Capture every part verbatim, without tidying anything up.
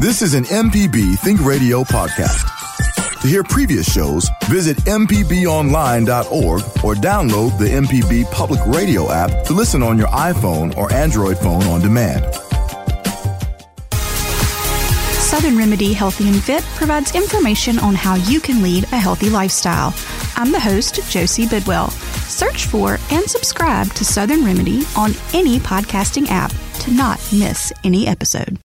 This is an M P B Think Radio podcast. To hear previous shows, visit m p b online dot org or download the M P B Public Radio app to listen on your iPhone or Android phone on demand. Southern Remedy Healthy and Fit provides information on how you can lead a healthy lifestyle. I'm the host, Josie Bidwell. Search for and subscribe to Southern Remedy on any podcasting app to not miss any episode.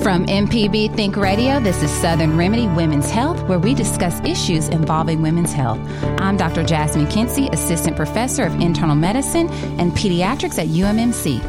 From M P B Think Radio, this is Southern Remedy Women's Health, where we discuss issues involving women's health. I'm Doctor Jasmine Kency, Assistant Professor of Internal Medicine and Pediatrics at U M M C.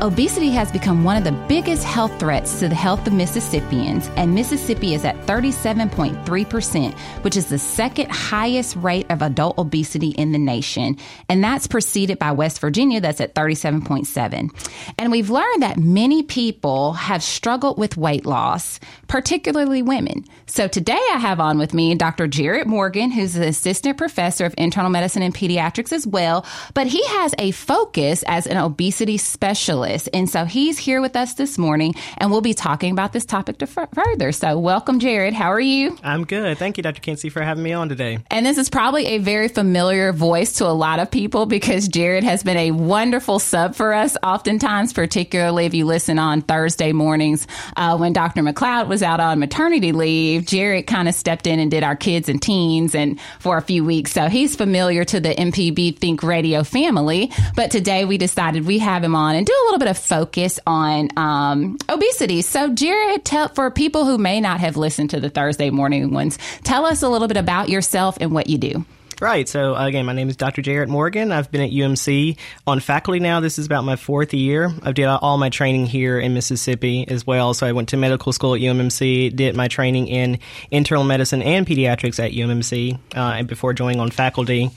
Obesity has become one of the biggest health threats to the health of Mississippians, and Mississippi is at thirty-seven point three percent, which is the second highest rate of adult obesity in the nation. And that's preceded by West Virginia, that's at thirty-seven point seven. And we've learned that many people have struggled with weight loss, particularly women. So today I have on with me Doctor Jarrett Morgan, who's an assistant professor of internal medicine and pediatrics as well, but he has a focus as an obesity specialist. And so he's here with us this morning, and we'll be talking about this topic to f- further. So welcome, Jarrett. How are you? I'm good. Thank you, Doctor Kency, for having me on today. And this is probably a very familiar voice to a lot of people because Jarrett has been a wonderful sub for us oftentimes, particularly if you listen on Thursday mornings uh, when Doctor McLeod was out on maternity leave. Jarrett kind of stepped in and did our kids and teens and for a few weeks. So he's familiar to the M P B Think Radio family. But today we decided we have him on and do a little bit of focus on um, obesity. So Jarrett, tell, for people who may not have listened to the Thursday morning ones, tell us a little bit about yourself and what you do. Right. So, again, my name is Doctor Jarrett Morgan. I've been at U M C on faculty now. This is about my fourth year. I've did all my training here in Mississippi as well. So I went to medical school at U M M C, did my training in internal medicine and pediatrics at U M M C, uh, and before joining on faculty.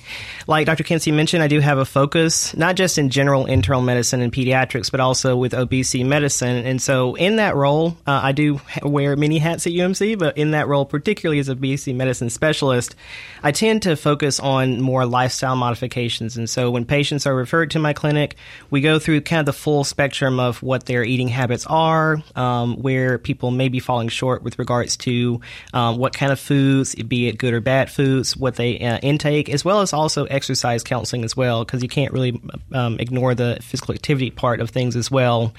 Like Doctor Kency mentioned, I do have a focus, not just in general internal medicine and pediatrics, but also with obesity medicine. And so in that role, uh, I do wear many hats at U M C, but in that role, particularly as an obesity medicine specialist, I tend to focus on more lifestyle modifications. And so when patients are referred to my clinic, we go through kind of the full spectrum of what their eating habits are, um, where people may be falling short with regards to um, what kind of foods, be it good or bad foods, what they uh, intake, as well as also exercise counseling as well, because you can't really um, ignore the physical activity part of things as well.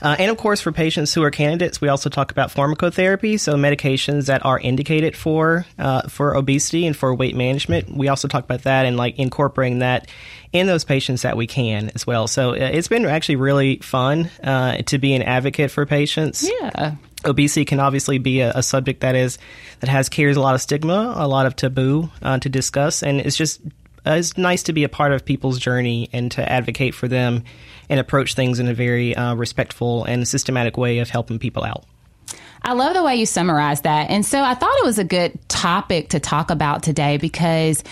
Uh, and of course, for patients who are candidates, we also talk about pharmacotherapy, so medications that are indicated for uh, for obesity and for weight management. We also talk about that and like incorporating that in those patients that we can as well. So it's been actually really fun uh, to be an advocate for patients. Yeah. Obesity can obviously be a, a subject that is that has carries a lot of stigma, a lot of taboo uh, to discuss. And it's just uh, it's nice to be a part of people's journey and to advocate for them and approach things in a very uh, respectful and systematic way of helping people out. I love the way you summarized that. And so I thought it was a good topic to talk about today because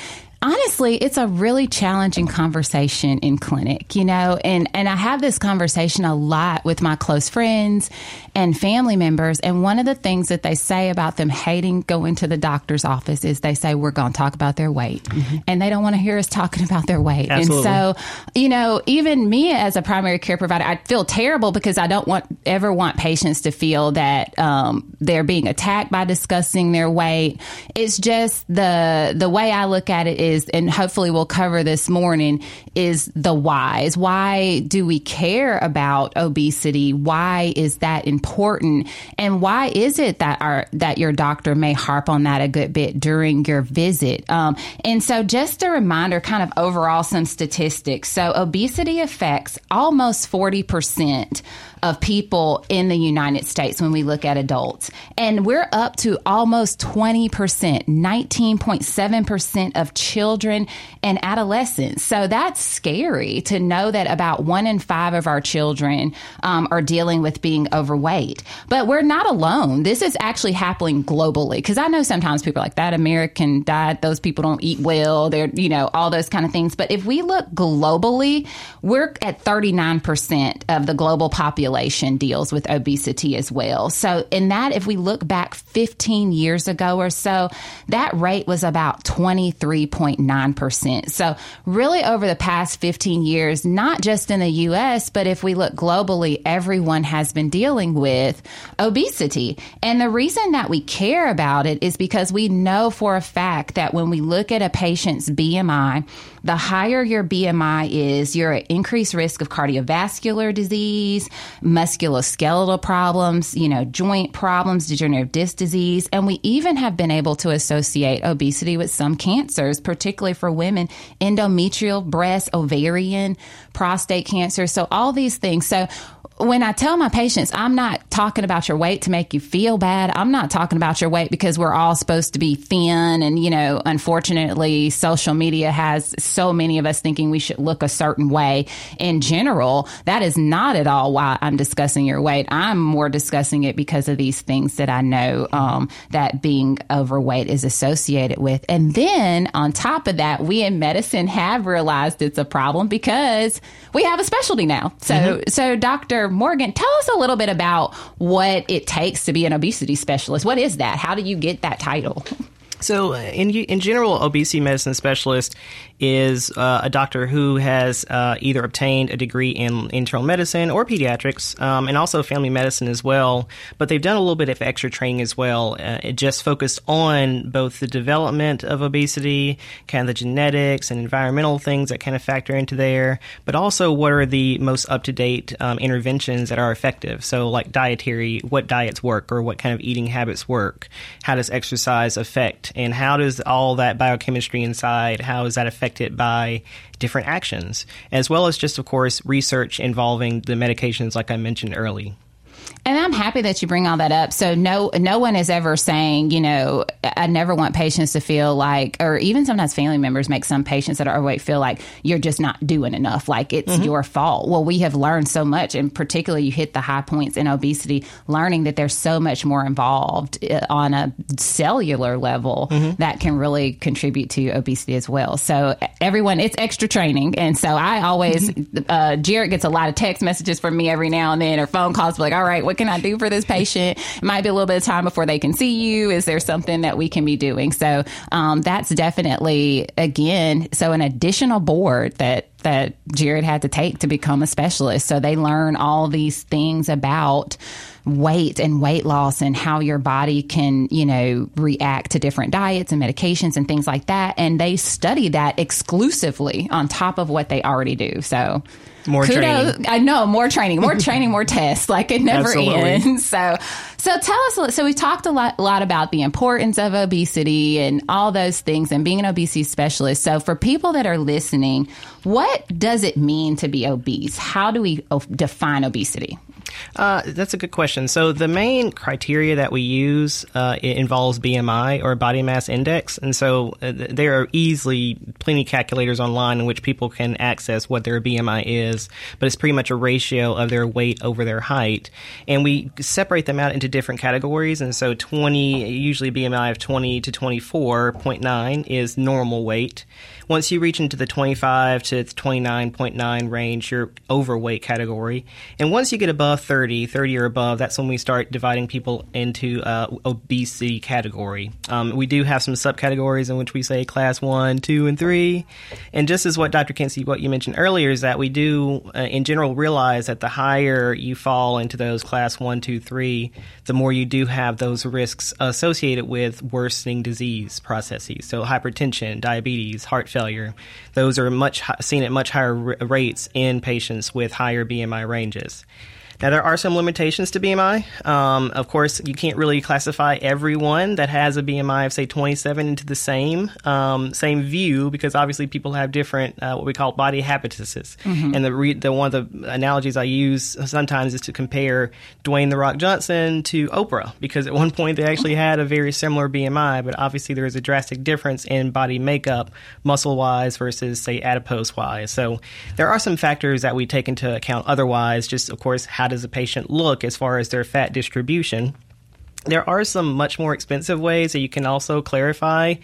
honestly, it's a really challenging conversation in clinic, you know, and, and I have this conversation a lot with my close friends and family members. And one of the things that they say about them hating going to the doctor's office is they say, we're going to talk about their weight mm-hmm. and they don't want to hear us talking about their weight. Absolutely. And so, you know, even me as a primary care provider, I feel terrible because I don't want ever want patients to feel that um, they're being attacked by discussing their weight. It's just the, the way I look at it is. Is, and hopefully we'll cover this morning, is the whys. Why do we care about obesity? Why is that important? And why is it that our that your doctor may harp on that a good bit during your visit? Um, and so just a reminder, kind of overall some statistics. So obesity affects almost forty percent of people in the United States when we look at adults. And we're up to almost twenty percent, nineteen point seven percent of children and adolescents. So that's scary to know that about one in five of our children um, are dealing with being overweight. But we're not alone. This is actually happening globally, because I know sometimes people are like, that American diet, those people don't eat well, they're, you know, all those kind of things. But if we look globally, we're at thirty-nine percent of the global population deals with obesity as well. So in that, if we look back fifteen years ago or so, that rate was about twenty-three point nine percent. So really over the past fifteen years, not just in the U S, but if we look globally, everyone has been dealing with obesity. And the reason that we care about it is because we know for a fact that when we look at a patient's B M I, the higher your B M I is, you're at increased risk of cardiovascular disease, musculoskeletal problems, you know, joint problems, degenerative disc disease. And we even have been able to associate obesity with some cancers, particularly for women, endometrial, breast, ovarian, prostate cancer. So all these things. So when I tell my patients, I'm not talking about your weight to make you feel bad. I'm not talking about your weight because we're all supposed to be thin. And, you know, unfortunately, social media has so many of us thinking we should look a certain way in general. That is not at all why I'm discussing your weight. I'm more discussing it because of these things that I know um, that being overweight is associated with. And then on top of that, we in medicine have realized it's a problem because we have a specialty now. So, mm-hmm. so Doctor Morgan, tell us a little bit about what it takes to be an obesity specialist. What is that? How do you get that title? So in in general, obesity medicine specialist is uh, a doctor who has uh, either obtained a degree in internal medicine or pediatrics, um, and also family medicine as well. But they've done a little bit of extra training as well. Uh, it just focused on both the development of obesity, kind of the genetics and environmental things that kind of factor into there, but also what are the most up-to-date um, interventions that are effective. So like dietary, what diets work or what kind of eating habits work? How does exercise affect? And how does all that biochemistry inside, how is that affected by different actions? As well as just, of course, research involving the medications like I mentioned early. And I'm happy that you bring all that up. So no no one is ever saying, you know, I never want patients to feel like, or even sometimes family members make some patients that are overweight feel like you're just not doing enough, like it's mm-hmm. your fault. Well, we have learned so much, and particularly you hit the high points in obesity, learning that there's so much more involved on a cellular level mm-hmm. that can really contribute to obesity as well. So everyone, it's extra training. And so I always, uh, Jarrett gets a lot of text messages from me every now and then, or phone calls, like, all right, what can I do for this patient? It might be a little bit of time before they can see you. Is there something that we can be doing? So um, that's definitely, again, so an additional board that that Jarrett had to take to become a specialist. So they learn all these things about weight and weight loss and how your body can, you know, react to different diets and medications and things like that. And they study that exclusively on top of what they already do. So more kudos. Training. I know, more training, more training, more tests. Like it never Absolutely. Ends. So, so tell us, so we talked a lot, lot about the importance of obesity and all those things and being an obesity specialist. So for people that are listening, what What does it mean to be obese? How do we define obesity? Uh, that's a good question. So the main criteria that we use uh, it involves B M I or body mass index. And so uh, there are easily plenty of calculators online in which people can access what their B M I is, but it's pretty much a ratio of their weight over their height. And we separate them out into different categories. And so twenty, usually B M I of twenty to twenty-four point nine is normal weight. Once you reach into the twenty-five to twenty-nine point nine range, you're overweight category. And once you get above thirty, thirty or above, that's when we start dividing people into uh, obesity category. Um, we do have some subcategories in which we say class one, two, and three. And just as what Doctor Kency, what you mentioned earlier is that we do, uh, in general, realize that the higher you fall into those class one, two, three, the more you do have those risks associated with worsening disease processes. So hypertension, diabetes, heart failure, those are much seen at much higher r- rates in patients with higher B M I ranges. Now, there are some limitations to B M I. Um, of course, you can't really classify everyone that has a B M I of, say, twenty-seven into the same um, same view, because obviously people have different, uh, what we call body habituses. Mm-hmm. And the, re- the one of the analogies I use sometimes is to compare Dwayne The Rock Johnson to Oprah, because at one point they actually had a very similar B M I, but obviously there is a drastic difference in body makeup, muscle-wise versus, say, adipose-wise. So there are some factors that we take into account otherwise, just, of course, how does a patient look as far as their fat distribution. There are some much more expensive ways that you can also clarify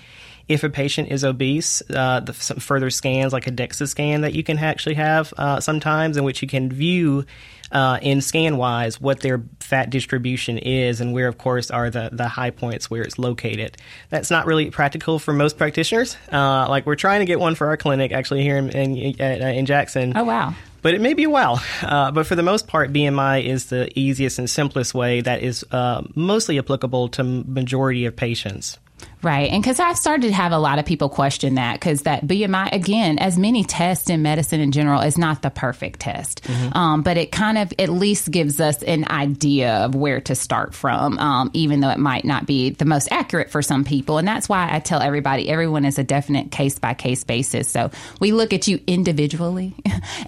if a patient is obese. Uh, the, some further scans, like a DEXA scan that you can actually have uh, sometimes, in which you can view uh, in scan-wise what their fat distribution is and where, of course, are the, the high points where it's located. That's not really practical for most practitioners. Uh, like, we're trying to get one for our clinic, actually, here in, in, in Jackson. Oh, wow. But it may be a while. Uh, but for the most part, B M I is the easiest and simplest way that is uh, mostly applicable to majority of patients. Right. And because I've started to have a lot of people question that, because that B M I, again, as many tests in medicine in general, is not the perfect test. Mm-hmm. Um, but it kind of at least gives us an idea of where to start from, um, even though it might not be the most accurate for some people. And that's why I tell everybody, everyone is a definite case by case basis. So we look at you individually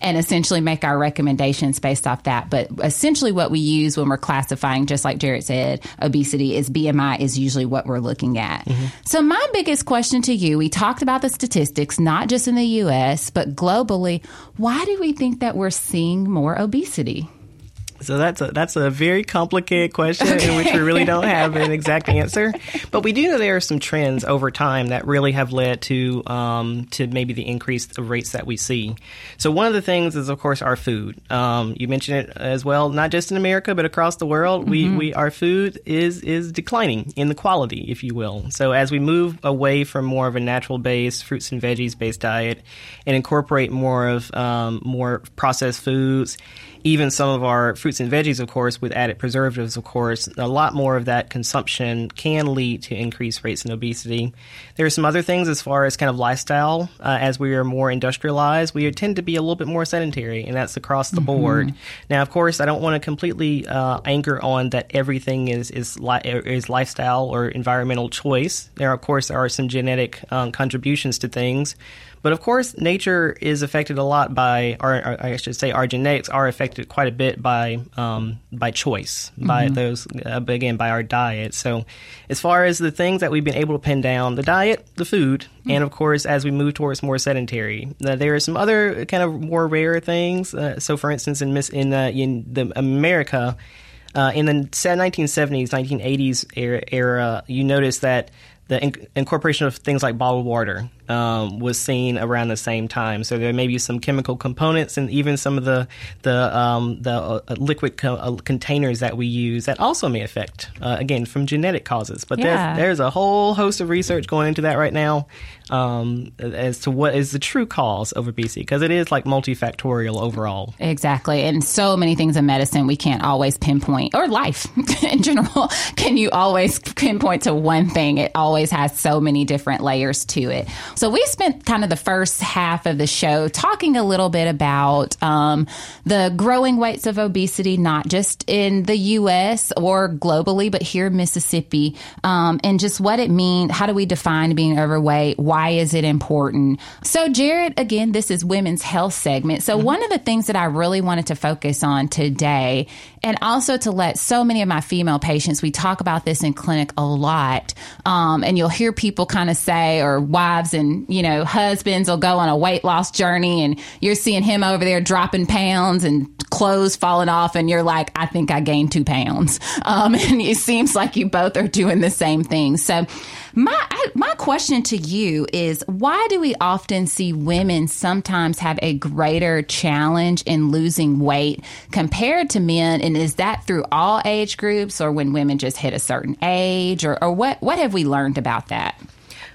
and essentially make our recommendations based off that. But essentially what we use when we're classifying, just like Jarrett said, obesity is B M I is usually what we're looking at. Mm-hmm. So my biggest question to you, we talked about the statistics, not just in the U S, but globally. Why do we think that we're seeing more obesity? So that's a, that's a very complicated question, okay, in which we really don't have an exact answer. But we do know there are some trends over time that really have led to um, to maybe the increased rates that we see. So one of the things is, of course, our food. Um, you mentioned it as well, not just in America, but across the world. We, mm-hmm. we our food is, is declining in the quality, if you will. So as we move away from more of a natural-based, fruits and veggies-based diet and incorporate more of um, more processed foods, even some of our fruits and veggies, of course, with added preservatives, of course, a lot more of that consumption can lead to increased rates in obesity. There are some other things as far as kind of lifestyle. Uh, as we are more industrialized, we tend to be a little bit more sedentary, and that's across the mm-hmm. board. Now, of course, I don't want to completely uh, anchor on that everything is is, li- is lifestyle or environmental choice. There, of course, are some genetic um, contributions to things. But, of course, nature is affected a lot by, or, or I should say our genetics are affected quite a bit by um, by choice, mm-hmm. by those, uh, again, by our diet. So as far as the things that we've been able to pin down, the diet, the food, mm-hmm. and, of course, as we move towards more sedentary, uh, there are some other kind of more rare things. Uh, so, for instance, in, mis- in, uh, in the America, uh, in the nineteen seventies, nineteen eighties era, era you notice that the in- incorporation of things like bottled water um, was seen around the same time. So there may be some chemical components and even some of the the, um, the uh, liquid co- uh, containers that we use that also may affect, uh, again, from genetic causes. But yeah. there's, there's a whole host of research going into that right now um, as to what is the true cause of obesity, because it is like multifactorial overall. Exactly. And so many things in medicine we can't always pinpoint, or life in general. Can you always pinpoint to one thing? It always has so many different layers to it. So we spent kind of the first half of the show talking a little bit about um, the growing rates of obesity, not just in the U S or globally, but here in Mississippi, um, and just what it means. How do we define being overweight? Why is it important? So Jarrett, again, this is Women's Health segment. So mm-hmm. one of the things that I really wanted to focus on today, and also to let so many of my female patients, we talk about this in clinic a lot, um, and you'll hear people kind of say, or wives and, you know, husbands will go on a weight loss journey, and you're seeing him over there dropping pounds and clothes falling off, and you're like, I think I gained two pounds. Um, and it seems like you both are doing the same thing. So my I, my question to you is, why do we often see women sometimes have a greater challenge in losing weight compared to men? And is that through all age groups, or when women just hit a certain age, or, or what, what have we learned about that?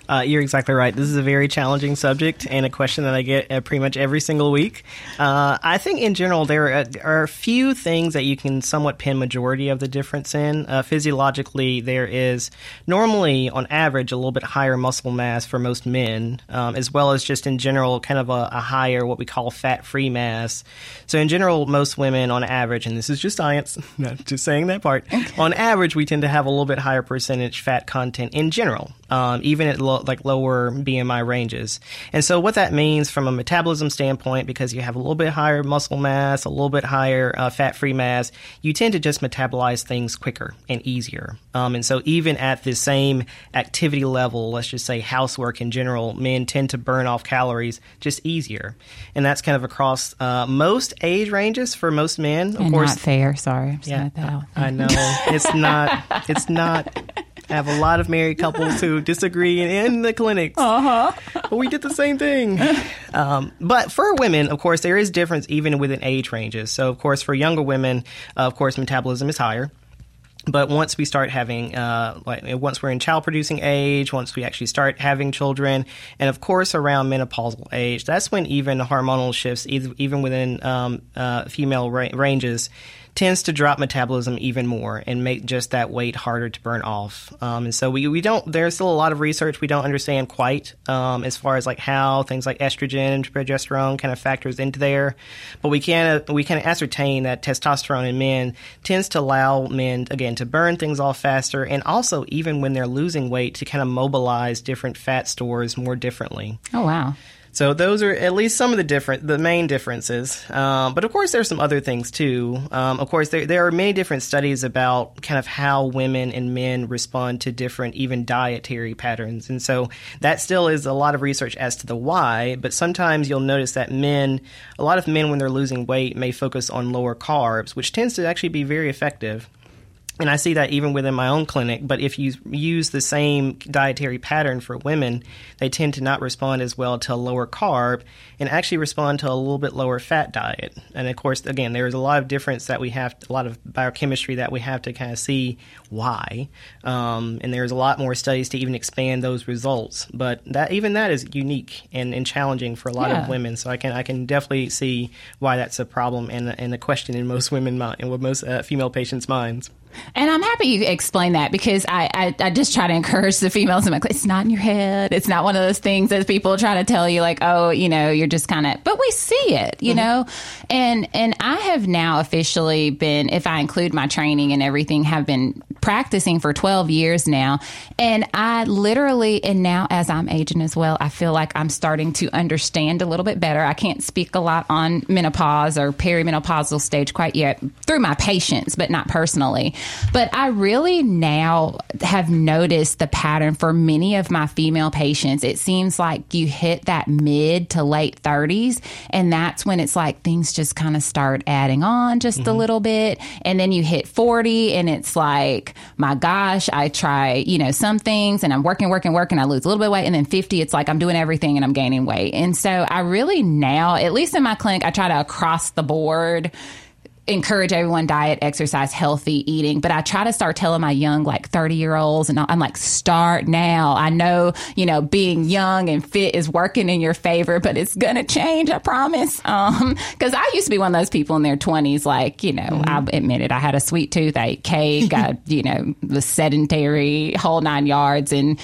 Uh, you're exactly right. This is a very challenging subject and a question that I get uh, pretty much every single week. Uh, I think in general there are, there are a few things that you can somewhat pin majority of the difference in. Uh, physiologically, there is normally, on average, a little bit higher muscle mass for most men, um, as well as just in general kind of a, a higher what we call fat-free mass. So in general, most women on average, and this is just science, not just saying that part, okay. on average we tend to have a little bit higher percentage fat content in general. Um, even at lo- like lower B M I ranges. And so what that means from a metabolism standpoint, because you have a little bit higher muscle mass, a little bit higher uh, fat-free mass, you tend to just metabolize things quicker and easier. Um, and so even at the same activity level, let's just say housework in general, men tend to burn off calories just easier. And that's kind of across uh, most age ranges for most men. Of and course, not fair, sorry. I'm yeah, that I, I know. It's not. It's not... I have a lot of married couples who disagree in the clinics. Uh huh. But we did the same thing. Um, but for women, of course, there is difference even within age ranges. So, of course, for younger women, uh, of course, metabolism is higher. But once we start having, uh, like once we're in child-producing age, once we actually start having children, and of course around menopausal age, that's when even hormonal shifts, even within um, uh, female ra- ranges, tends to drop metabolism even more and make just that weight harder to burn off. Um, and so we, we don't, there's still a lot of research we don't understand quite um, as far as like how things like estrogen and progesterone kind of factors into there. But we can, we can ascertain that testosterone in men tends to allow men, again, to burn things off faster and also even when they're losing weight to kind of mobilize different fat stores more differently. Oh, wow. So those are at least some of the different, the main differences. Um, but of course, there's some other things too. Um, of course, there there are many different studies about kind of how women and men respond to different, even dietary patterns. And so that still is a lot of research as to the why. But sometimes you'll notice that men, a lot of men when they're losing weight, may focus on lower carbs, which tends to actually be very effective. And I see that even within my own clinic. But if you use the same dietary pattern for women, they tend to not respond as well to a lower carb and actually respond to a little bit lower fat diet. And, of course, again, there is a lot of difference that we have, a lot of biochemistry that we have to kind of see why. Um, and there's a lot more studies to even expand those results. But that even that is unique and, and challenging for a lot yeah. of women. So I can I can definitely see why that's a problem and, and a question in most women mind, in most uh, female patients' minds. And I'm happy you explained that because I, I, I just try to encourage the females. I'm like, it's not in your head. It's not one of those things that people try to tell you like, oh, you know, you're just kind of, but we see it, you mm-hmm. know, and and I have now officially been, if I include my training and everything, have been practicing for twelve years now. And I literally, and now as I'm aging as well, I feel like I'm starting to understand a little bit better. I can't speak a lot on menopause or perimenopausal stage quite yet through my patients, but not personally. But I really now have noticed the pattern for many of my female patients. It seems like you hit that mid to late thirties, and that's when it's like things just kind of start adding on just mm-hmm. a little bit. And then you hit forty, and it's like, my gosh, I try, you know, some things, and I'm working, working, working, I lose a little bit of weight. And then fifty, it's like I'm doing everything, and I'm gaining weight. And so I really now, at least in my clinic, I try to across the board encourage everyone diet, exercise, healthy eating. But I try to start telling my young, like thirty year olds, and I'm like, start now. I know, you know, being young and fit is working in your favor, but it's going to change. I promise. Um, cause I used to be one of those people in their twenties. Like, you know, mm-hmm. I admitted I had a sweet tooth, I ate cake, I, you know, was sedentary, whole nine yards. And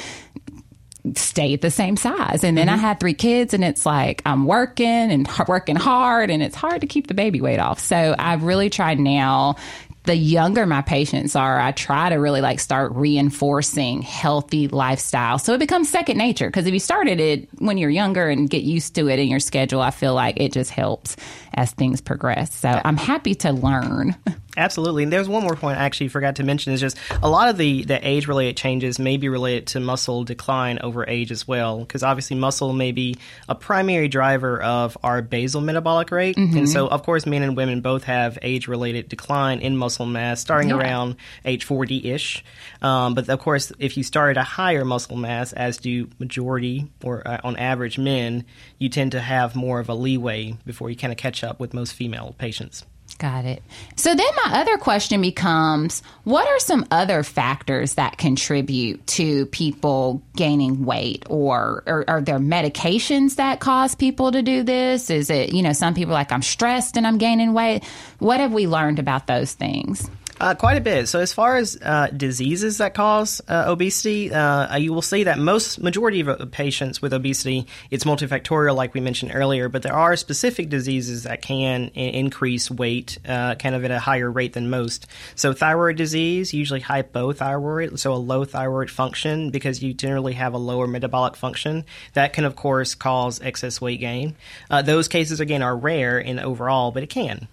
stayed the same size. And then mm-hmm. I had three kids, and it's like I'm working and working hard, and it's hard to keep the baby weight off. So I've really tried now, the younger my patients are, I try to really like start reinforcing healthy lifestyle. So it becomes second nature, because if you started it when you're younger and get used to it in your schedule, I feel like it just helps as things progress. So I'm happy to learn. Absolutely. And there's one more point I actually forgot to mention is just a lot of the, the age-related changes may be related to muscle decline over age as well, because obviously muscle may be a primary driver of our basal metabolic rate. Mm-hmm. And so, of course, men and women both have age-related decline in muscle mass starting yeah. around age forty-ish. Um, but, of course, if you start at a higher muscle mass, as do majority or uh, on average men, you tend to have more of a leeway before you kind of catch up with most female patients. Got it. So then my other question becomes, what are some other factors that contribute to people gaining weight, or, or are there medications that cause people to do this? Is it, you know, some people are like, I'm stressed and I'm gaining weight. What have we learned about those things? Uh, quite a bit. So as far as uh, diseases that cause uh, obesity, uh, you will see that most majority of patients with obesity, it's multifactorial like we mentioned earlier, but there are specific diseases that can in- increase weight uh, kind of at a higher rate than most. So thyroid disease, usually hypothyroid, so a low thyroid function because you generally have a lower metabolic function. That can, of course, cause excess weight gain. Uh, those cases, again, are rare in overall, but it can.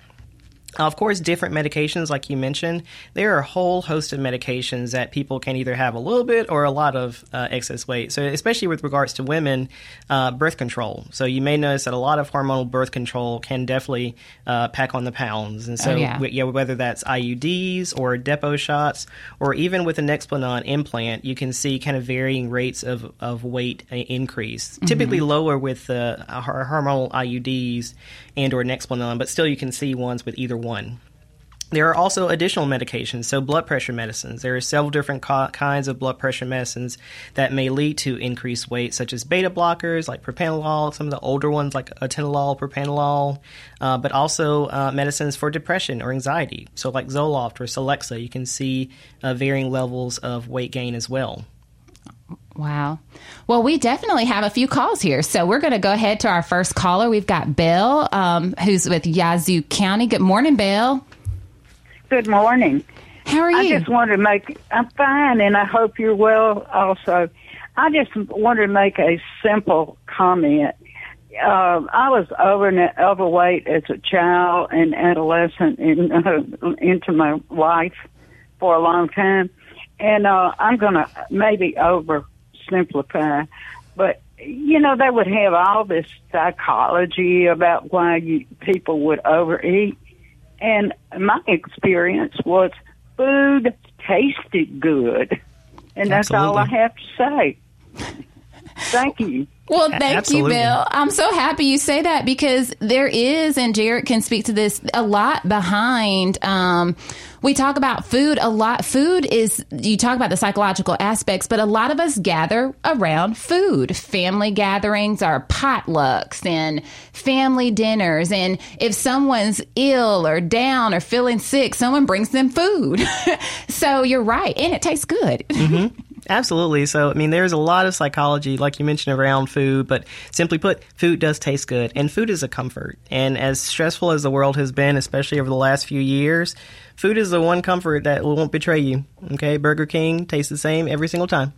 Of course, different medications, like you mentioned, there are a whole host of medications that people can either have a little bit or a lot of uh, excess weight. So especially with regards to women, uh, birth control. So you may notice that a lot of hormonal birth control can definitely uh, pack on the pounds. And so oh, yeah. W- yeah, whether that's I U Ds or Depo shots, or even with a Nexplanon implant, you can see kind of varying rates of, of weight increase, mm-hmm. typically lower with uh, hormonal I U Ds and or Nexplanon, but still you can see ones with either one. One. There are also additional medications, so blood pressure medicines. There are several different co- kinds of blood pressure medicines that may lead to increased weight, such as beta blockers like propanolol, some of the older ones like atenolol, propanolol, uh, but also uh, medicines for depression or anxiety. So like Zoloft or Celexa, you can see uh, varying levels of weight gain as well. Wow. Well, we definitely have a few calls here. So we're going to go ahead to our first caller. We've got Bill, um, who's with Yazoo County. Good morning, Bill. Good morning. How are you? I just wanted to make, I'm fine, and I hope you're well also. I just wanted to make a simple comment. Uh, I was over overweight as a child and adolescent and uh, into my life for a long time. And uh, I'm going to maybe over... simplify, but you know they would have all this psychology about why you, people would overeat, and my experience was food tasted good, and that's Absolutely. all I have to say. Thank you. Well, thank Absolutely. you, Bill. I'm so happy you say that because there is, and Jarrett can speak to this, a lot behind. Um, we talk about food a lot. Food is, you talk about the psychological aspects, but a lot of us gather around food. Family gatherings are potlucks and family dinners. And if someone's ill or down or feeling sick, someone brings them food. So you're right. And it tastes good. Mm-hmm. Absolutely. So, I mean, there's a lot of psychology, like you mentioned, around food. But simply put, food does taste good. And food is a comfort. And as stressful as the world has been, especially over the last few years, food is the one comfort that won't betray you. Okay, Burger King tastes the same every single time.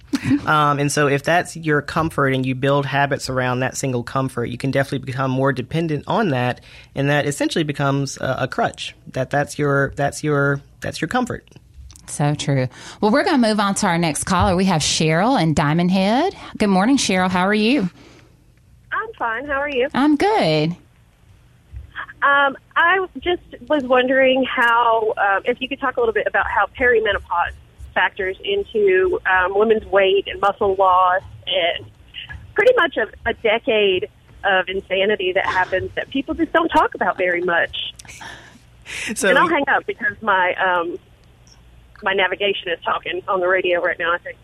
um, and so if that's your comfort and you build habits around that single comfort, you can definitely become more dependent on that. And that essentially becomes a, a crutch, that that's your that's your that's your comfort. So true. Well, we're going to move on to our next caller. We have Cheryl in Diamond Head. Good morning, Cheryl. How are you? I'm fine. How are you? I'm good. Um, I just was wondering how, um, if you could talk a little bit about how perimenopause factors into um, women's weight and muscle loss and pretty much a, a decade of insanity that happens that people just don't talk about very much. So, and I'll hang up because my... Um, My navigation is talking on the radio right now, I think.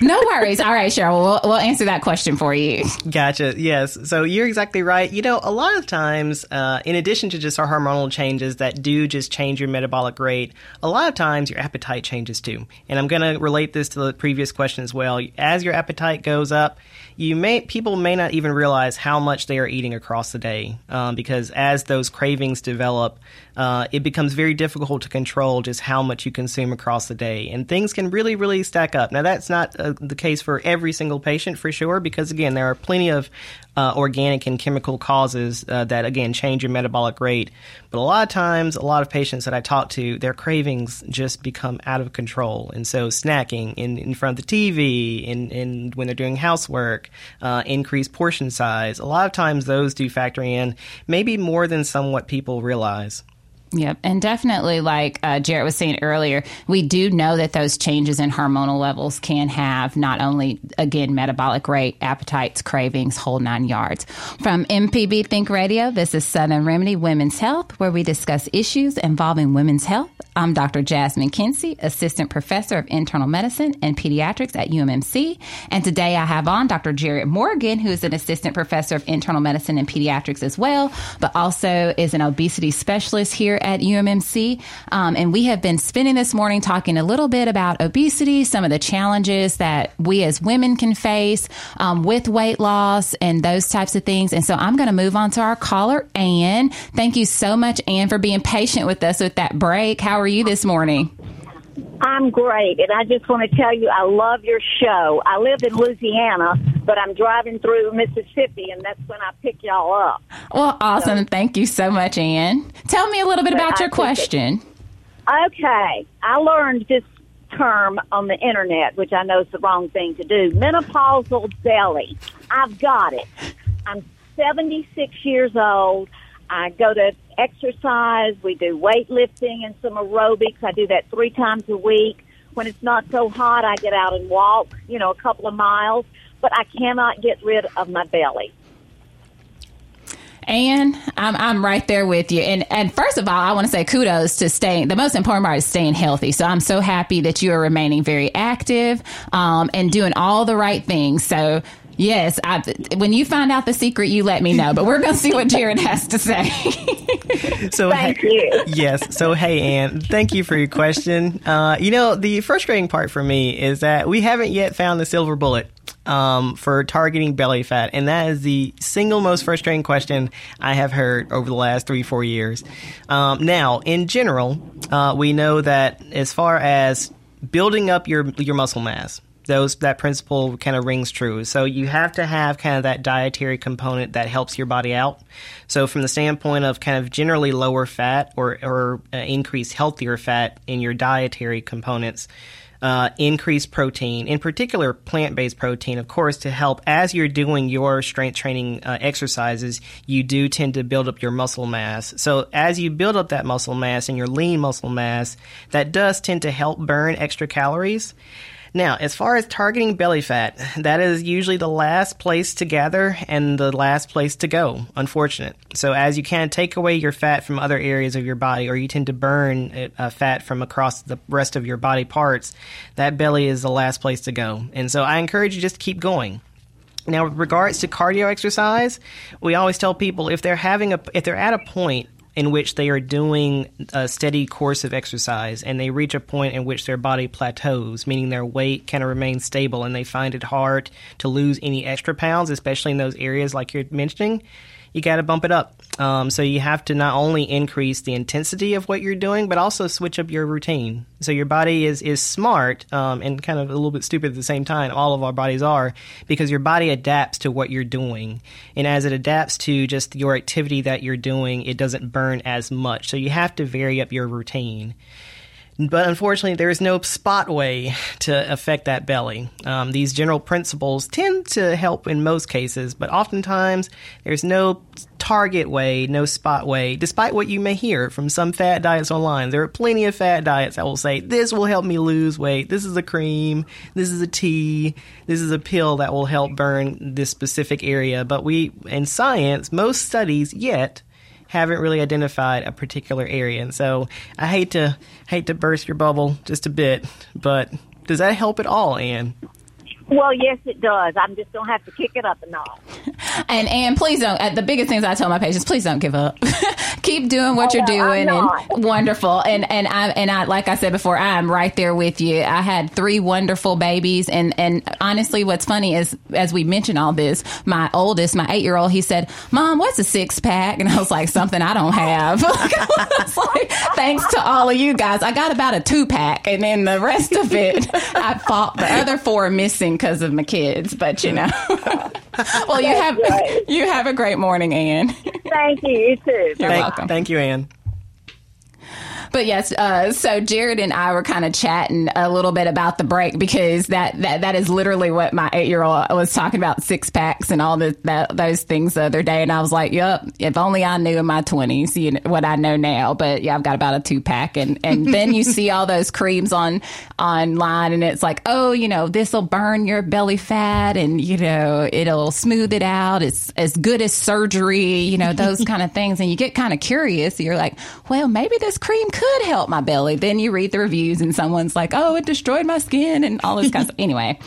No worries. All right, Cheryl, we'll, we'll answer that question for you. Gotcha. Yes. So you're exactly right. You know, a lot of times, uh, in addition to just our hormonal changes that do just change your metabolic rate, a lot of times your appetite changes too. And I'm going to relate this to the previous question as well. As your appetite goes up, you may people may not even realize how much they are eating across the day um, because as those cravings develop, uh, it becomes very difficult to control just how much you consume across the day. And things can really, really stack up. Now, that's not uh, the case for every single patient for sure because, again, there are plenty of uh, organic and chemical causes uh, that, again, change your metabolic rate. But a lot of times, a lot of patients that I talk to, their cravings just become out of control. And so snacking in, in front of the T V, in, in when they're doing housework, Uh, increased portion size. A lot of times those do factor in maybe more than somewhat people realize. Yep. And definitely, like uh, Jarrett was saying earlier, we do know that those changes in hormonal levels can have not only, again, metabolic rate, appetites, cravings, whole nine yards. From M P B Think Radio, this is Southern Remedy Women's Health, where we discuss issues involving women's health. I'm Doctor Jasmine Kency, Assistant Professor of Internal Medicine and Pediatrics at U M M C. And today I have on Doctor Jarrett Morgan, who is an Assistant Professor of Internal Medicine and Pediatrics as well, but also is an obesity specialist here at U M M C. Um, and we have been spending this morning talking a little bit about obesity, some of the challenges that we as women can face um, with weight loss and those types of things. And so I'm going to move on to our caller, Ann. Thank you so much, Ann, for being patient with us with that break. How are you this morning? I'm great. And I just want to tell you, I love your show. I live in Louisiana, but I'm driving through Mississippi, and that's when I pick y'all up. Well, awesome. So, thank you so much, Ann. Tell me a little bit about I your question. It. Okay. I learned this term on the internet, which I know is the wrong thing to do, menopausal belly. I've got it. I'm seventy-six years old. I go to exercise, we do weightlifting and some aerobics. I do that three times a week. When it's not so hot, I get out and walk, you know, a couple of miles. But I cannot get rid of my belly. Ann, I'm, I'm right there with you. And and first of all, I want to say kudos to staying. The most important part is staying healthy. So I'm so happy that you are remaining very active um, and doing all the right things. So yes, I, when you find out the secret, you let me know. But we're going to see what Jarrett has to say. so, thank hey, you. Yes. So, hey, Ann, thank you for your question. Uh, you know, the frustrating part for me is that we haven't yet found the silver bullet um, for targeting belly fat. And that is the single most frustrating question I have heard over the last three, four years. Um, now, in general, uh, we know that as far as building up your your muscle mass, Those, that principle kind of rings true. So you have to have kind of that dietary component that helps your body out. So from the standpoint of kind of generally lower fat or, or uh, increase healthier fat in your dietary components, uh, increase protein, in particular plant-based protein, of course, to help as you're doing your strength training uh, exercises, you do tend to build up your muscle mass. So as you build up that muscle mass and your lean muscle mass, that does tend to help burn extra calories. Now, as far as targeting belly fat, that is usually the last place to gather and the last place to go, unfortunate. So as you can take away your fat from other areas of your body, or you tend to burn uh, fat from across the rest of your body parts, that belly is the last place to go. And so I encourage you just to keep going. Now, with regards to cardio exercise, we always tell people if they're having a, if they're at a point in which they are doing a steady course of exercise and they reach a point in which their body plateaus, meaning their weight kind of remains stable and they find it hard to lose any extra pounds, especially in those areas like you're mentioning, you got to bump it up. Um, so you have to not only increase the intensity of what you're doing, but also switch up your routine. So your body is is smart um, and kind of a little bit stupid at the same time. All of our bodies are, because your body adapts to what you're doing. And as it adapts to just your activity that you're doing, it doesn't burn as much. So you have to vary up your routine. But unfortunately, there is no spot way to affect that belly. Um, these general principles tend to help in most cases, but oftentimes there's no target way, no spot way, despite what you may hear from some fad diets online. There are plenty of fad diets that will say, this will help me lose weight. This is a cream. This is a tea. This is a pill that will help burn this specific area. But we, in science, most studies yet haven't really identified a particular area. And so I hate to hate to burst your bubble just a bit, but does that help at all, Ann? Well, yes, it does. I'm just going to have to kick it up a notch. And Ann, please don't. The biggest things I tell my patients, please don't give up. Keep doing what oh, you're doing. And wonderful. And and I and I like I said before, I am right there with you. I had three wonderful babies, and and honestly, what's funny is as we mentioned all this, my oldest, my eight year old, he said, "Mom, what's a six pack?" And I was like, "Something I don't have." I was like, thanks to all of you guys, I got about a two pack, and then the rest of it, I fought. The other four are missing because of my kids, but you know. Well, you have right. You have a great morning, Ann. Thank you. You too. You're thank, welcome. Thank you, Ann. But yes, uh, so Jared and I were kind of chatting a little bit about the break, because that, that, that is literally what my eight-year-old was talking about, six packs and all the, that, those things the other day. And I was like, yep, if only I knew in my twenties, you know, what I know now. But yeah, I've got about a two-pack. And, and then you see all those creams on online, and it's like, oh, you know, this will burn your belly fat, and, you know, it'll smooth it out. It's as good as surgery, you know, those kind of things. And you get kind of curious. You're like, well, maybe this cream could help my belly. Then you read the reviews, and someone's like, oh, it destroyed my skin and all this kind of stuff. Anyway,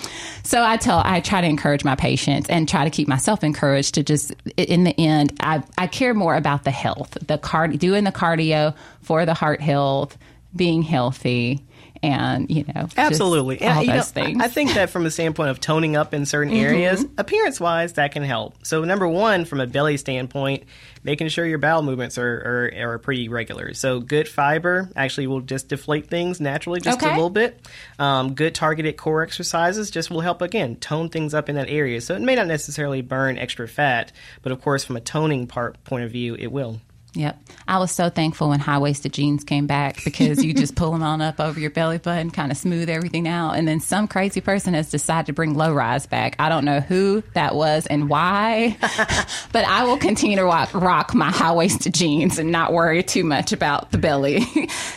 so I tell, I try to encourage my patients and try to keep myself encouraged to just, in the end, I, I care more about the health, the card, doing the cardio for the heart health, being healthy. And, you know, absolutely. All and, you those know, things. I think that from a standpoint of toning up in certain mm-hmm. areas, appearance wise, that can help. So, number one, from a belly standpoint, making sure your bowel movements are, are, are pretty regular. So good fiber actually will just deflate things naturally just okay. a little bit. Um, good targeted core exercises just will help, again, tone things up in that area. So it may not necessarily burn extra fat, but of course, from a toning part point of view, it will. Yep. I was so thankful when high-waisted jeans came back, because you just pull them on up over your belly button, kind of smooth everything out. And then some crazy person has decided to bring low-rise back. I don't know who that was and why, but I will continue to rock, rock my high-waisted jeans and not worry too much about the belly.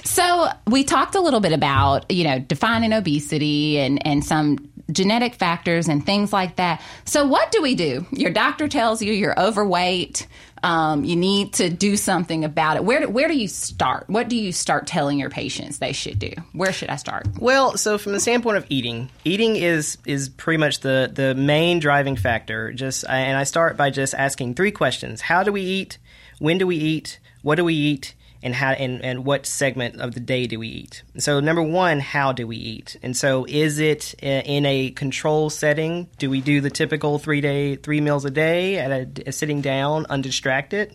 So we talked a little bit about, you know, defining obesity and, and some genetic factors and things like that. So what do we do? Your doctor tells you you're overweight. Um, you need to do something about it. Where do, where do you start? What do you start telling your patients they should do? Where should I start? Well, so from the standpoint of eating, eating is is pretty much the, the main driving factor. Just and I start by just asking three questions. How do we eat? When do we eat? What do we eat? And how and, and what segment of the day do we eat? So number one, how do we eat? And so is it in a control setting? Do we do the typical three day three meals a day at a, a sitting down, undistracted?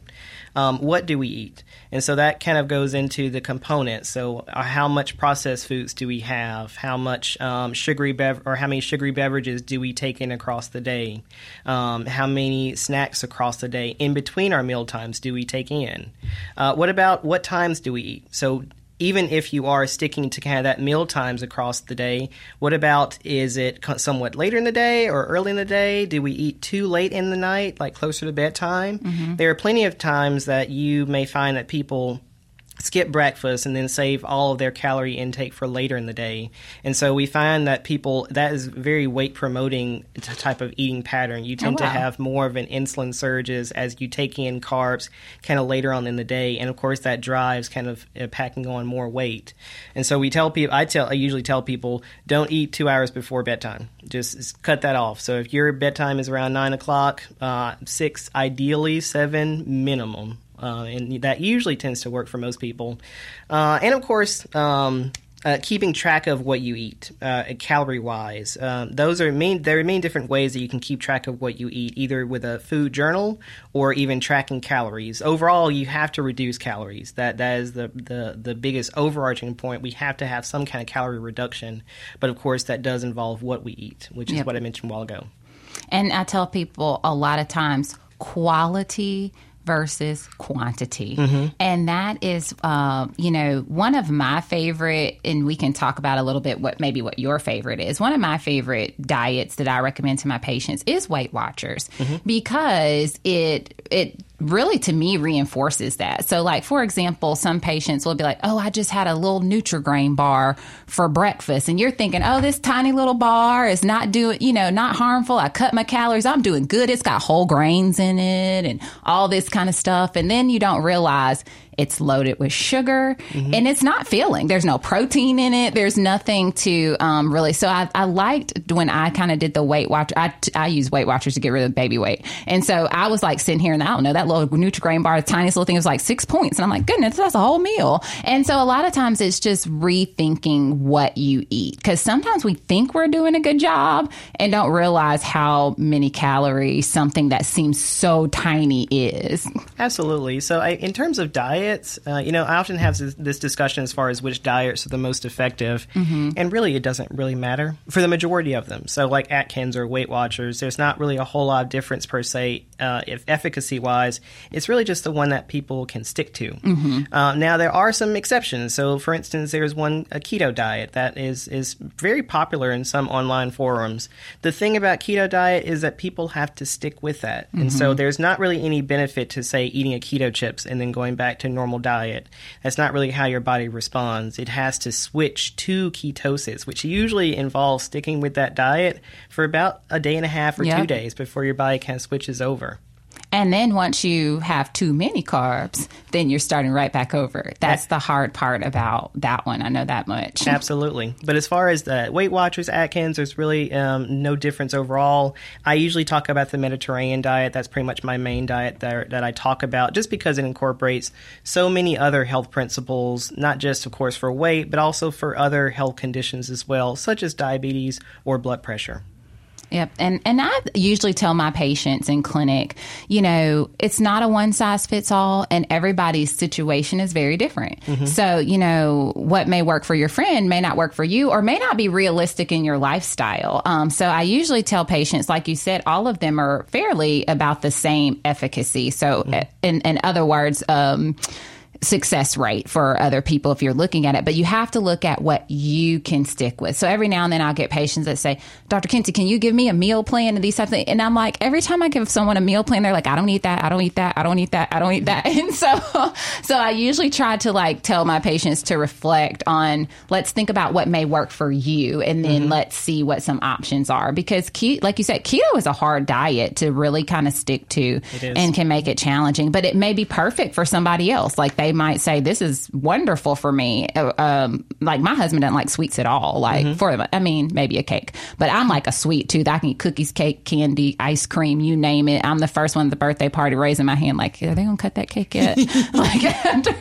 Um, what do we eat? And so that kind of goes into the components. So uh, how much processed foods do we have? How much um, sugary bev or how many sugary beverages do we take in across the day? Um, how many snacks across the day in between our meal times do we take in? Uh, what about what times do we eat? So even if you are sticking to kind of that meal times across the day, what about is it somewhat later in the day or early in the day? Do we eat too late in the night, like closer to bedtime? Mm-hmm. There are plenty of times that you may find that people skip breakfast and then save all of their calorie intake for later in the day. And so we find that people, that is very weight promoting type of eating pattern. You tend oh, wow. to have more of an insulin surges as you take in carbs kind of later on in the day. And of course that drives kind of uh, packing on more weight. And so we tell people, I tell, I usually tell people, don't eat two hours before bedtime. Just, just cut that off. So if your bedtime is around nine o'clock, uh, six, ideally seven minimum. Uh, and that usually tends to work for most people. Uh, and, of course, um, uh, keeping track of what you eat uh, calorie-wise. Uh, those are main, there are many different ways that you can keep track of what you eat, either with a food journal or even tracking calories. Overall, you have to reduce calories. That That is the, the, the biggest overarching point. We have to have some kind of calorie reduction. But, of course, that does involve what we eat, which is yep. what I mentioned a while ago. And I tell people a lot of times quality versus quantity. Mm-hmm. And that is, uh, you know, one of my favorite, and we can talk about a little bit what maybe what your favorite is. One of my favorite diets that I recommend to my patients is Weight Watchers mm-hmm. because it, it, really, to me, reinforces that. So, like, for example, some patients will be like, oh, I just had a little Nutri-Grain bar for breakfast. And you're thinking, oh, this tiny little bar is not doing, you know, not harmful. I cut my calories. I'm doing good. It's got whole grains in it and all this kind of stuff. And then you don't realize it's loaded with sugar mm-hmm. and it's not filling. There's no protein in it. There's nothing to um, really. So I, I liked when I kind of did the Weight Watcher. I, I use Weight Watchers to get rid of baby weight. And so I was like sitting here and I don't know, that little Nutri-Grain bar, the tiniest little thing was like six points. And I'm like, goodness, that's a whole meal. And so a lot of times it's just rethinking what you eat, because sometimes we think we're doing a good job and don't realize how many calories something that seems so tiny is. Absolutely. So I, in terms of diet, diets, uh, you know, I often have this, this discussion as far as which diets are the most effective. Mm-hmm. And really, it doesn't really matter for the majority of them. So like Atkins or Weight Watchers, there's not really a whole lot of difference per se, uh, if efficacy-wise. It's really just the one that people can stick to. Mm-hmm. Uh, now, there are some exceptions. So, for instance, there's one, a keto diet that is, is very popular in some online forums. The thing about keto diet is that people have to stick with that. Mm-hmm. And so there's not really any benefit to, say, eating a keto chips and then going back to normal diet. That's not really how your body responds. It has to switch to ketosis, which usually involves sticking with that diet for about a day and a half or yep. two days before your body kind of switches over. And then once you have too many carbs, then you're starting right back over. That's the hard part about that one. I know that much. Absolutely. But as far as the Weight Watchers, Atkins, there's really um, no difference overall. I usually talk about the Mediterranean diet. That's pretty much my main diet that, that I talk about, just because it incorporates so many other health principles, not just, of course, for weight, but also for other health conditions as well, such as diabetes or blood pressure. Yep. And and I usually tell my patients in clinic, you know, it's not a one size fits all, and everybody's situation is very different. Mm-hmm. So, you know, what may work for your friend may not work for you, or may not be realistic in your lifestyle. Um, so I usually tell patients, like you said, all of them are fairly about the same efficacy. So mm-hmm. in, in other words, um, success rate for other people if you're looking at it, but you have to look at what you can stick with. So every now and then I'll get patients that say, Doctor Kency, can you give me a meal plan and these types of things? And I'm like, every time I give someone a meal plan, they're like, I don't eat that. I don't eat that. I don't eat that. I don't eat that. And so, so I usually try to like tell my patients to reflect on, let's think about what may work for you. And then mm-hmm. let's see what some options are, because ke- like you said, keto is a hard diet to really kind of stick to and can make it challenging, but it may be perfect for somebody else. Like they might say, this is wonderful for me. Um, like my husband doesn't like sweets at all. Like mm-hmm. for, I mean, maybe a cake, but I'm like a sweet tooth. I can eat cookies, cake, candy, ice cream, you name it. I'm the first one at the birthday party raising my hand like, are they going to cut that cake yet? like after.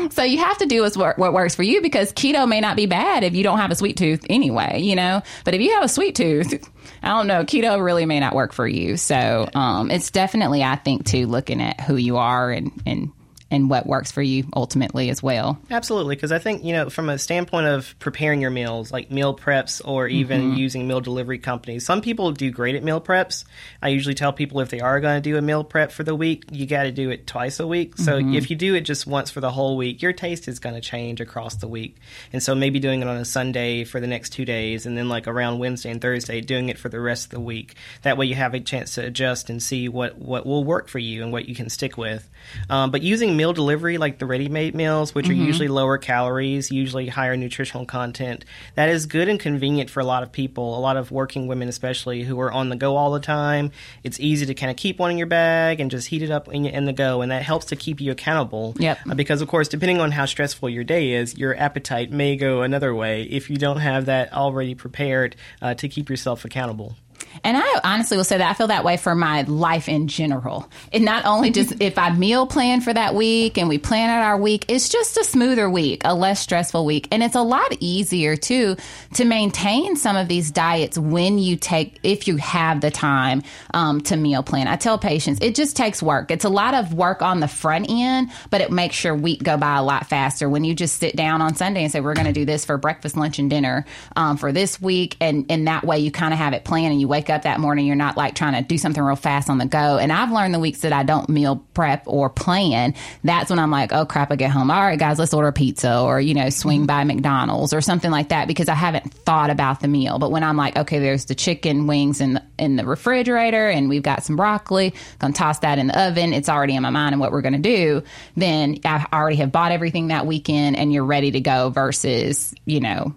So, so you have to do is what, what works for you, because keto may not be bad if you don't have a sweet tooth anyway, you know, but if you have a sweet tooth, I don't know, keto really may not work for you. So um, it's definitely, I think, too, looking at who you are and, and, and what works for you ultimately as well. Absolutely, because I think, you know, from a standpoint of preparing your meals, like meal preps or even mm-hmm. using meal delivery companies, some people do great at meal preps. I usually tell people if they are going to do a meal prep for the week, you got to do it twice a week. So mm-hmm. if you do it just once for the whole week, your taste is going to change across the week. And so maybe doing it on a Sunday for the next two days and then like around Wednesday and Thursday doing it for the rest of the week. That way you have a chance to adjust and see what, what will work for you and what you can stick with. Um, but using meal delivery, like the ready-made meals, which mm-hmm. are usually lower calories, usually higher nutritional content, that is good and convenient for a lot of people, a lot of working women especially, who are on the go all the time. It's easy to kind of keep one in your bag and just heat it up in, in the go, and that helps to keep you accountable. Yep. Uh, because, of course, depending on how stressful your day is, your appetite may go another way if you don't have that already prepared uh, to keep yourself accountable. And I honestly will say that I feel that way for my life in general. It not only just if I meal plan for that week and we plan out our week, it's just a smoother week, a less stressful week. And it's a lot easier, too, to maintain some of these diets when you take, if you have the time um, to meal plan. I tell patients it just takes work. It's a lot of work on the front end, but it makes your week go by a lot faster when you just sit down on Sunday and say, we're going to do this for breakfast, lunch and dinner um, for this week. And, and that way you kind of have it planned and you wake up that morning, you're not like trying to do something real fast on the go. And I've learned the weeks that I don't meal prep or plan, that's when I'm like, oh crap, I get home. All right, guys, let's order a pizza or, you know, swing by McDonald's or something like that, because I haven't thought about the meal. But when I'm like, okay, there's the chicken wings in the, in the refrigerator and we've got some broccoli, gonna toss that in the oven. It's already in my mind and what we're gonna do. Then I already have bought everything that weekend and you're ready to go versus, you know,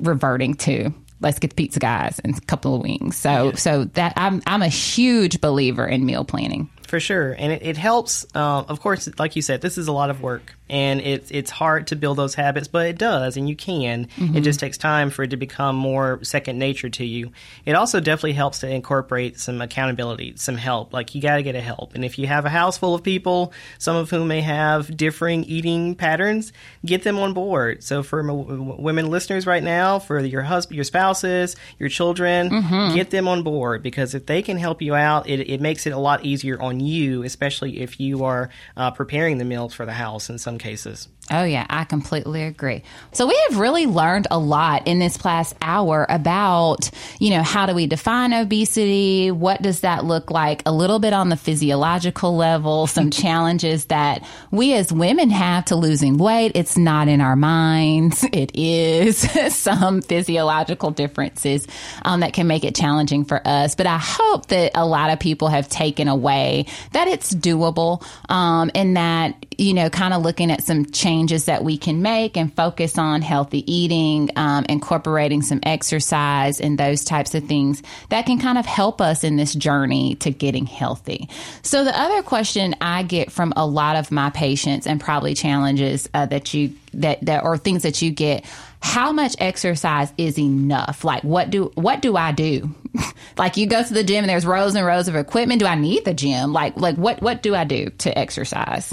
reverting to, let's get the pizza, guys, and a couple of wings. So, yeah. so that I'm I'm a huge believer in meal planning. For sure. And it, it helps. Uh, of course, like you said, this is a lot of work. And it's it's hard to build those habits, but it does, and you can. Mm-hmm. It just takes time for it to become more second nature to you. It also definitely helps to incorporate some accountability, some help. Like, you got to get a help. And if you have a house full of people, some of whom may have differing eating patterns, get them on board. So for m- women listeners right now, for your husband, your spouses, your children, mm-hmm. get them on board, because if they can help you out, it, it makes it a lot easier on you, especially if you are uh, preparing the meals for the house in some cases. Oh, yeah, I completely agree. So we have really learned a lot in this last hour about, you know, how do we define obesity? What does that look like? A little bit on the physiological level, some challenges that we as women have to losing weight. It's not in our minds. It is some physiological differences um, that can make it challenging for us. But I hope that a lot of people have taken away that it's doable um, and that, you know, kind of looking at some changes changes that we can make and focus on healthy eating, um, incorporating some exercise and those types of things that can kind of help us in this journey to getting healthy. So the other question I get from a lot of my patients, and probably challenges uh, that you that that or things that you get, how much exercise is enough? Like, what do what do I do? Like, you go to the gym and there's rows and rows of equipment. Do I need the gym? Like like what what do I do to exercise?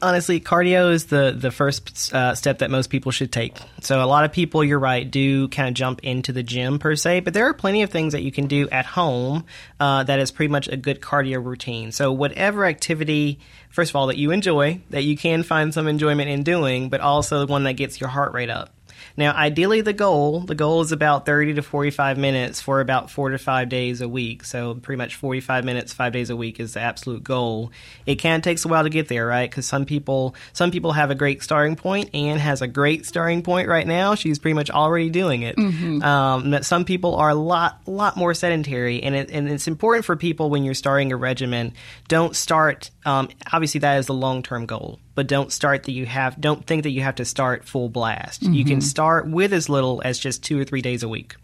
Honestly, cardio is the, the first uh, step that most people should take. So a lot of people, you're right, do kind of jump into the gym per se, but there are plenty of things that you can do at home uh, that is pretty much a good cardio routine. So whatever activity, first of all, that you enjoy, that you can find some enjoyment in doing, but also the one that gets your heart rate up. Now, ideally, the goal, the goal is about thirty to forty-five minutes for about four to five days a week. So pretty much forty-five minutes, five days a week is the absolute goal. It kind of takes a while to get there, right? Because some people, some people have a great starting point. Anne has a great starting point right now. She's pretty much already doing it. Mm-hmm. Um, some people are a lot, lot more sedentary. And, it, and it's important for people when you're starting a regimen, don't start, um, obviously that is the long-term goal. But don't start that you have. Don't think that you have to start full blast. Mm-hmm. You can start with as little as just two or three days a week,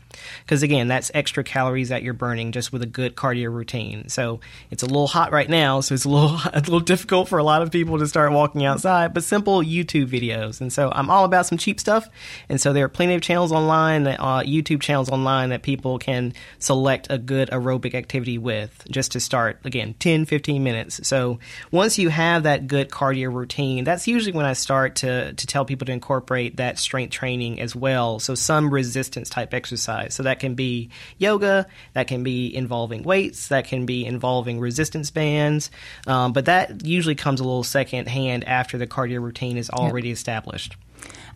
because again, that's extra calories that you're burning just with a good cardio routine. So it's a little hot right now, so it's a little a little difficult for a lot of people to start walking outside. But simple YouTube videos, and so I'm all about some cheap stuff. And so there are plenty of channels online, that uh, YouTube channels online that people can select a good aerobic activity with, just to start. Again, ten, fifteen minutes. So once you have that good cardio routine, that's usually when I start to, to tell people to incorporate that strength training as well. So some resistance type exercise. So that can be yoga, that can be involving weights, that can be involving resistance bands. Um, but that usually comes a little second hand after the cardio routine is already yep. established.